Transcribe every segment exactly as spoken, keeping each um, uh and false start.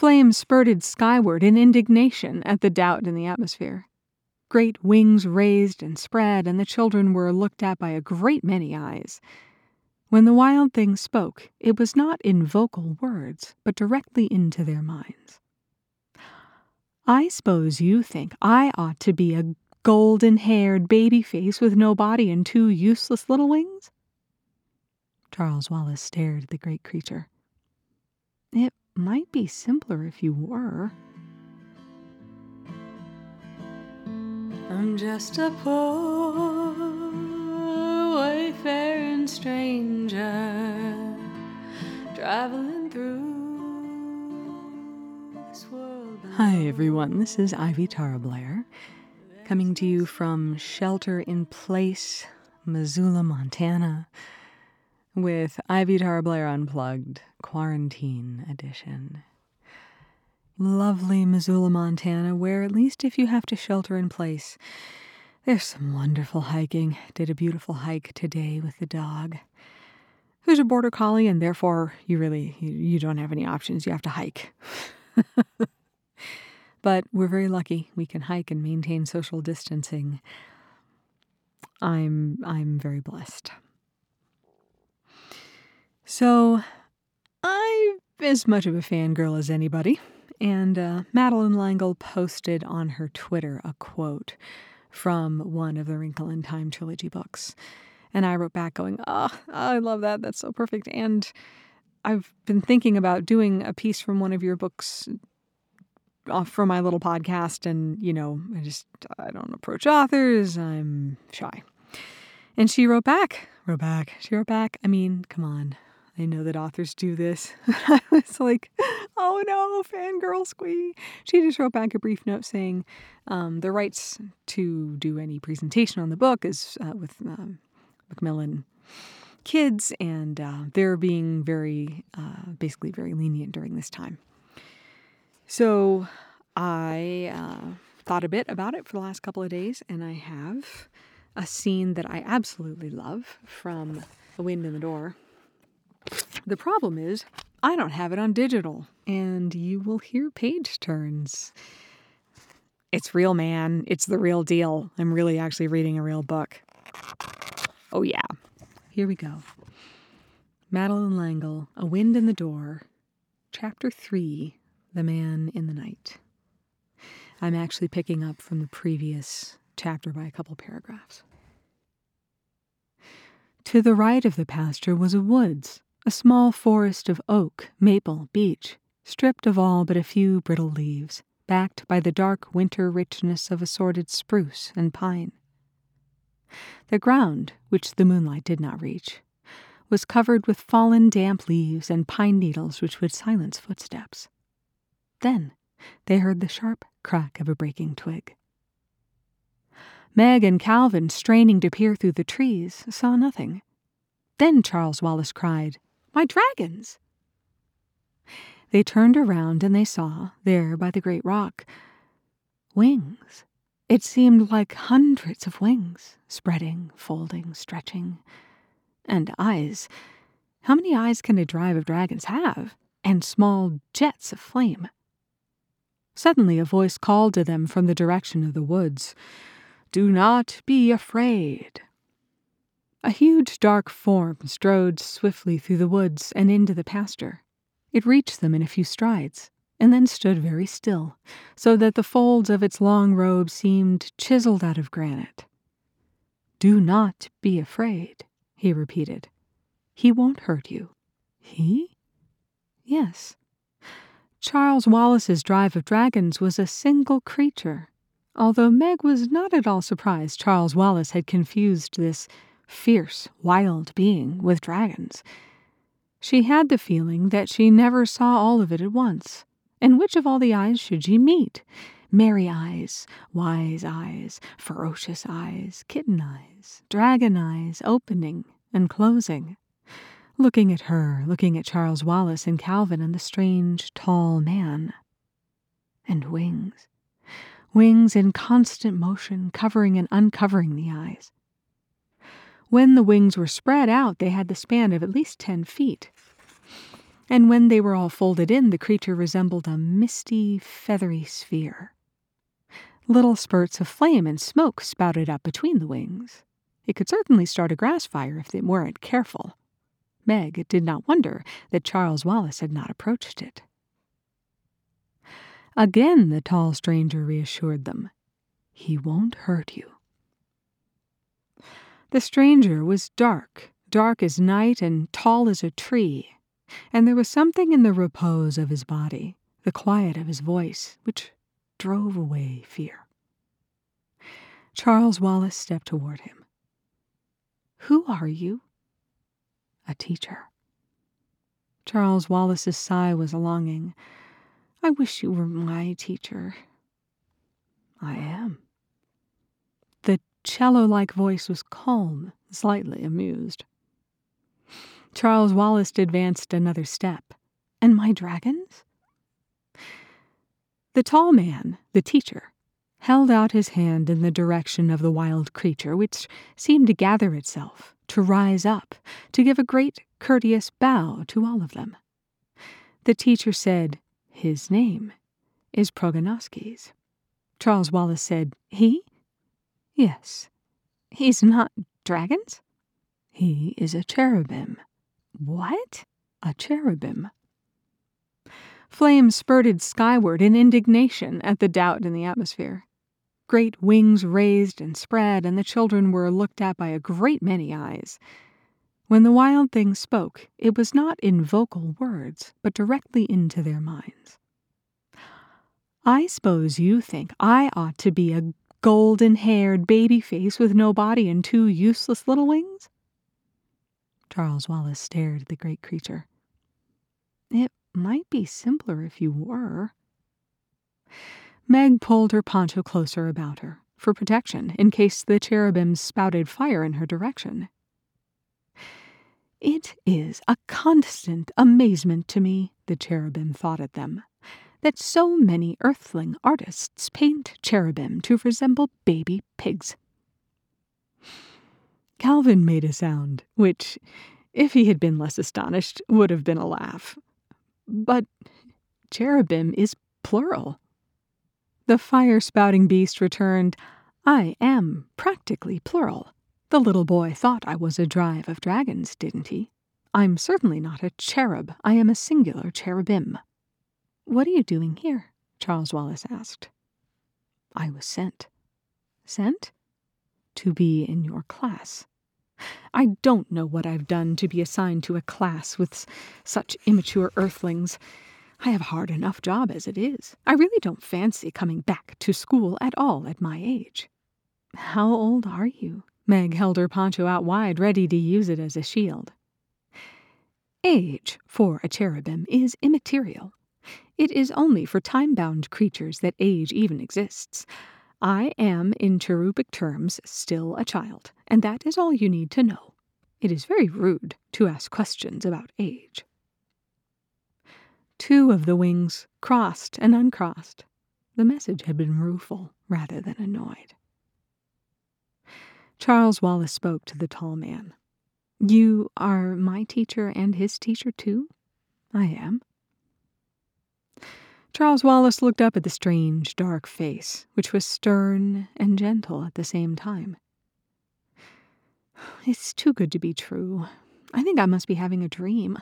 Flames spurted skyward in indignation at the doubt in the atmosphere. Great wings raised and spread, and the children were looked at by a great many eyes. When the wild thing spoke, it was not in vocal words, but directly into their minds. "I suppose you think I ought to be a golden-haired baby face with no body and two useless little wings?" Charles Wallace stared at the great creature. "It might be simpler if you were." "I'm just a poor wayfaring stranger, traveling through this world." Hi everyone, this is Ivy Tara Blair, coming to you from Shelter in Place, Missoula, Montana, with Ivy Tara Blair Unplugged, Quarantine Edition. Lovely Missoula, Montana, where at least if you have to shelter in place, there's some wonderful hiking. Did a beautiful hike today with the dog, who's a border collie, and therefore you really, you, you don't have any options. You have to hike. But we're very lucky we can hike and maintain social distancing. I'm I'm very blessed. So, I'm as much of a fangirl as anybody, and uh, Madeline L'Engle posted on her Twitter a quote from one of the Wrinkle in Time trilogy books, and I wrote back going, oh, I love that, that's so perfect, and I've been thinking about doing a piece from one of your books for my little podcast, and, you know, I just, I don't approach authors, I'm shy. And she wrote back, wrote back, she wrote back, I mean, come on. I know that authors do this. I was like, oh no, fangirl squee. She just wrote back a brief note saying um, the rights to do any presentation on the book is uh, with um, Macmillan Kids, and uh, they're being very, uh, basically very lenient during this time. So I uh, thought a bit about it for the last couple of days, and I have a scene that I absolutely love from A Wind in the Door. The problem is, I don't have it on digital, and you will hear page turns. It's real, man. It's the real deal. I'm really actually reading a real book. Oh, yeah. Here we go. Madeline L'Engle, A Wind in the Door, Chapter three, The Man in the Night. I'm actually picking up from the previous chapter by a couple paragraphs. To the right of the pasture was a woods, a small forest of oak, maple, beech, stripped of all but a few brittle leaves, backed by the dark winter richness of assorted spruce and pine. The ground, which the moonlight did not reach, was covered with fallen damp leaves and pine needles which would silence footsteps. Then they heard the sharp crack of a breaking twig. Meg and Calvin, straining to peer through the trees, saw nothing. Then Charles Wallace cried, "My dragons!" They turned around and they saw, there by the great rock, wings. It seemed like hundreds of wings, spreading, folding, stretching. And eyes. How many eyes can a drive of dragons have? And small jets of flame. Suddenly a voice called to them from the direction of the woods. "Do not be afraid." A huge dark form strode swiftly through the woods and into the pasture. It reached them in a few strides, and then stood very still, so that the folds of its long robe seemed chiseled out of granite. "Do not be afraid," he repeated. "He won't hurt you." "He?" "Yes." Charles Wallace's drive of dragons was a single creature, although Meg was not at all surprised Charles Wallace had confused this fierce, wild being with dragons. She had the feeling that she never saw all of it at once, and which of all the eyes should she meet? Merry eyes, wise eyes, ferocious eyes, kitten eyes, dragon eyes opening and closing. Looking at her, looking at Charles Wallace and Calvin and the strange, tall man. And wings. Wings in constant motion, covering and uncovering the eyes. When the wings were spread out, they had the span of at least ten feet. and when they were all folded in, the creature resembled a misty, feathery sphere. Little spurts of flame and smoke spouted up between the wings. It could certainly start a grass fire if they weren't careful. Meg did not wonder that Charles Wallace had not approached it. Again the tall stranger reassured them. He won't hurt you. The stranger was dark, dark as night and tall as a tree, and there was something in the repose of his body, the quiet of his voice, which drove away fear. Charles Wallace stepped toward him. Who are you? A teacher. Charles Wallace's sigh was longing. I wish you were my teacher. I am. The cello-like voice was calm, slightly amused. Charles Wallace advanced another step. And my dragons? The tall man, the teacher, held out his hand in the direction of the wild creature, which seemed to gather itself, to rise up, to give a great courteous bow to all of them. The teacher said, His name is Proginoskes. Charles Wallace said, He? Yes. He's not dragons? He is a cherubim. What? A cherubim. Flame spurted skyward in indignation at the doubt in the atmosphere. Great wings raised and spread, and the children were looked at by a great many eyes. When the wild thing spoke, it was not in vocal words, but directly into their minds. I suppose you think I ought to be a golden-haired baby face with no body and two useless little wings? Charles Wallace stared at the great creature. It might be simpler if you were. Meg pulled her poncho closer about her, for protection, in case the cherubim spouted fire in her direction. It is a constant amazement to me, the cherubim thought at them, that so many earthling artists paint cherubim to resemble baby pigs. Calvin made a sound, which, if he had been less astonished, would have been a laugh. But cherubim is plural. The fire-spouting beast returned, I am practically plural. The little boy thought I was a drive of dragons, didn't he? I'm certainly not a cherub. I am a singular cherubim. What are you doing here? Charles Wallace asked. I was sent. Sent? To be in your class. I don't know what I've done to be assigned to a class with such immature earthlings. I have a hard enough job as it is. I really don't fancy coming back to school at all at my age. How old are you? Meg held her poncho out wide, ready to use it as a shield. Age for a cherubim is immaterial. It is only for time-bound creatures that age even exists. I am, in cherubic terms, still a child, and that is all you need to know. It is very rude to ask questions about age. Two of the wings crossed and uncrossed. The message had been rueful rather than annoyed. Charles Wallace spoke to the tall man. You are my teacher and his teacher, too? I am. Charles Wallace looked up at the strange, dark face, which was stern and gentle at the same time. It's too good to be true. I think I must be having a dream.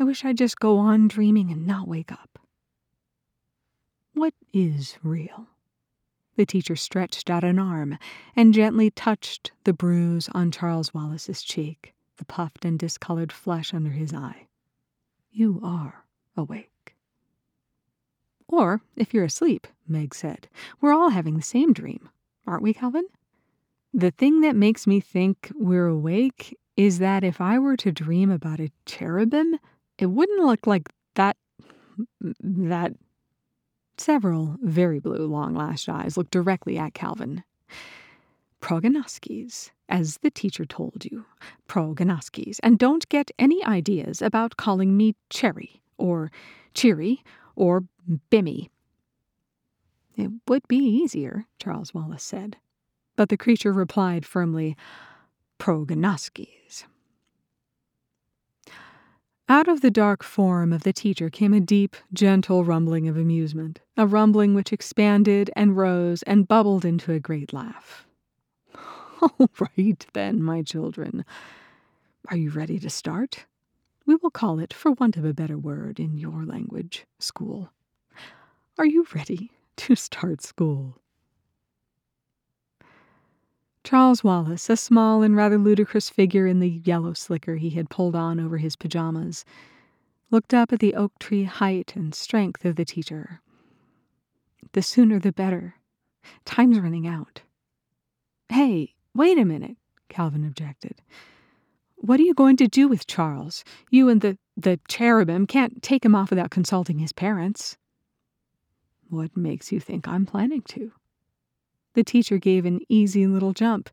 I wish I'd just go on dreaming and not wake up. What is real? The teacher stretched out an arm and gently touched the bruise on Charles Wallace's cheek, the puffed and discolored flesh under his eye. You are awake. Or, if you're asleep, Meg said, we're all having the same dream, aren't we, Calvin? The thing that makes me think we're awake is that if I were to dream about a cherubim, it wouldn't look like that... that... Several very blue, long-lashed eyes looked directly at Calvin. Proginoskes, as the teacher told you. Proginoskes, and don't get any ideas about calling me Cherry, or Cheery, or Bimmy. It would be easier, Charles Wallace said. But the creature replied firmly, Proginoskes. Out of the dark form of the teacher came a deep, gentle rumbling of amusement, a rumbling which expanded and rose and bubbled into a great laugh. "All right, then, my children. Are you ready to start? We will call it, for want of a better word in your language, school. Are you ready to start school?" Charles Wallace, a small and rather ludicrous figure in the yellow slicker he had pulled on over his pajamas, looked up at the oak tree height and strength of the teacher. "The sooner the better. Time's running out." "Hey, wait a minute," Calvin objected. "What are you going to do with Charles? You and the, the cherubim can't take him off without consulting his parents." "What makes you think I'm planning to?" The teacher gave an easy little jump,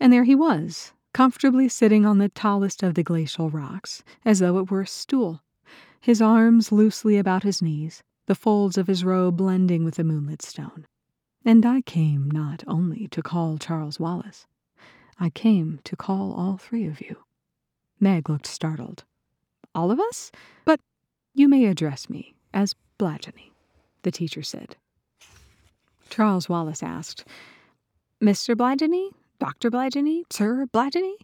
and there he was, comfortably sitting on the tallest of the glacial rocks, as though it were a stool, his arms loosely about his knees, the folds of his robe blending with the moonlit stone. "And I came not only to call Charles Wallace. I came to call all three of you." Meg looked startled. "All of us? But you may address me as Blajeny," the teacher said. Charles Wallace asked, "Mister Blajeny? Doctor Blajeny? Sir Blajeny?"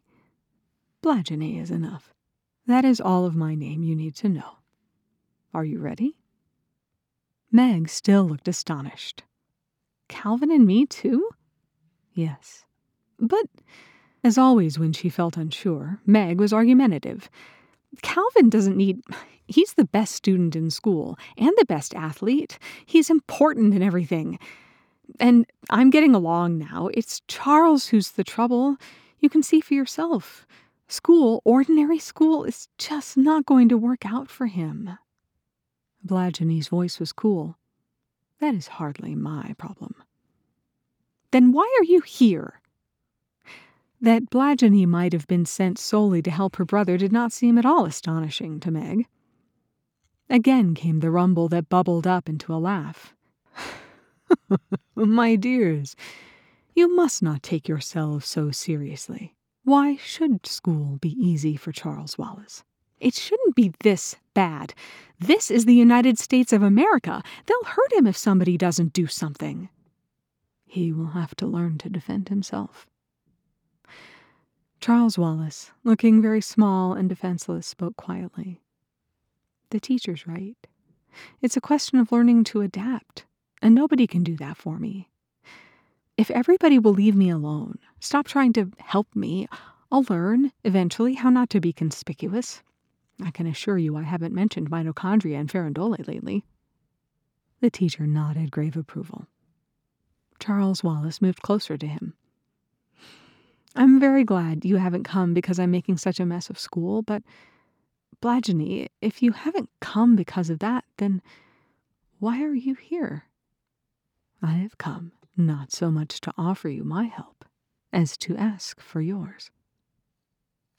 "Blajeny is enough. That is all of my name you need to know. Are you ready?" Meg still looked astonished. "Calvin and me too?" "Yes." But, as always when she felt unsure, Meg was argumentative. "Calvin doesn't need... He's the best student in school, and the best athlete. He's important in everything. And I'm getting along now. It's Charles who's the trouble. You can see for yourself. School, ordinary school, is just not going to work out for him." Blajeny's voice was cool. "That is hardly my problem." "Then why are you here?" That Blajeny might have been sent solely to help her brother did not seem at all astonishing to Meg. Again came the rumble that bubbled up into a laugh. "My dears, you must not take yourselves so seriously. Why should school be easy for Charles Wallace? It shouldn't be this bad. This is the United States of America. They'll hurt him if somebody doesn't do something." "He will have to learn to defend himself." Charles Wallace, looking very small and defenseless, spoke quietly. "The teacher's right. It's a question of learning to adapt, and nobody can do that for me. If everybody will leave me alone, stop trying to help me, I'll learn, eventually, how not to be conspicuous. I can assure you I haven't mentioned mitochondria and farandole lately." The teacher nodded grave approval. Charles Wallace moved closer to him. "I'm very glad you haven't come because I'm making such a mess of school, but, Blajeny, if you haven't come because of that, then why are you here?" "I have come not so much to offer you my help as to ask for yours."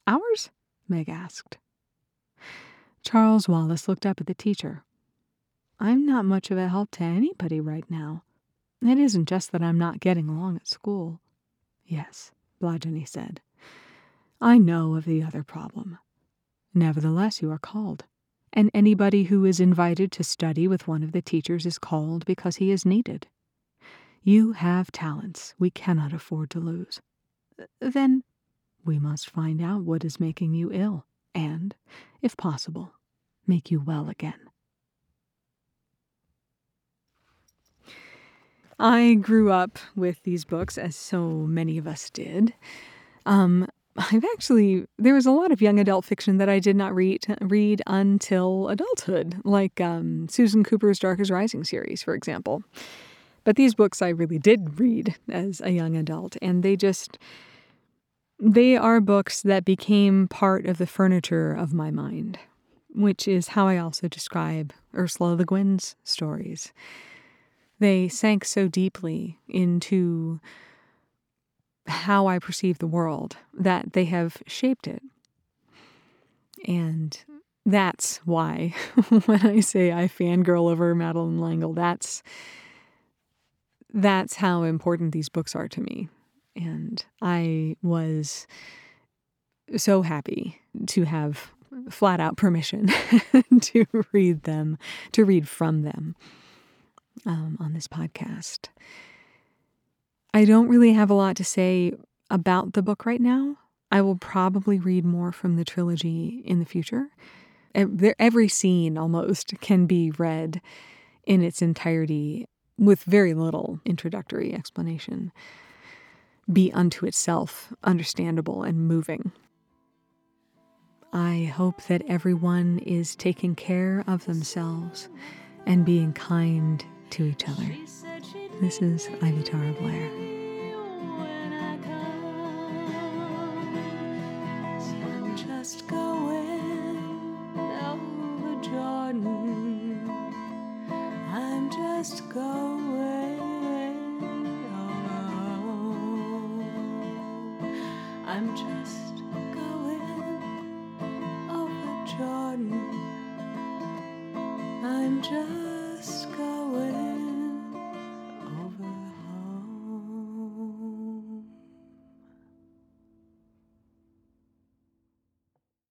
"Ours?" Meg asked. Charles Wallace looked up at the teacher. "I'm not much of a help to anybody right now. It isn't just that I'm not getting along at school." "Yes," Blajeny said. "I know of the other problem. Nevertheless, you are called, and anybody who is invited to study with one of the teachers is called because he is needed. You have talents we cannot afford to lose." "Then we must find out what is making you ill and, if possible, make you well again." I grew up with these books, as so many of us did. Um, I've actually, there was a lot of young adult fiction that I did not read, read until adulthood, like um, Susan Cooper's Dark is Rising series, for example. But these books I really did read as a young adult, and they just, they are books that became part of the furniture of my mind, which is how I also describe Ursula Le Guin's stories. They sank so deeply into how I perceive the world that they have shaped it. And that's why when I say I fangirl over Madeline L'Engle, that's, that's how important these books are to me. And I was so happy to have flat out permission to read them, to read from them um, on this podcast. I don't really have a lot to say about the book right now. I will probably read more from the trilogy in the future. Every scene almost can be read in its entirety with very little introductory explanation. Be unto itself understandable and moving. I hope that everyone is taking care of themselves and being kind to each other. This is Ivy Tara Blair.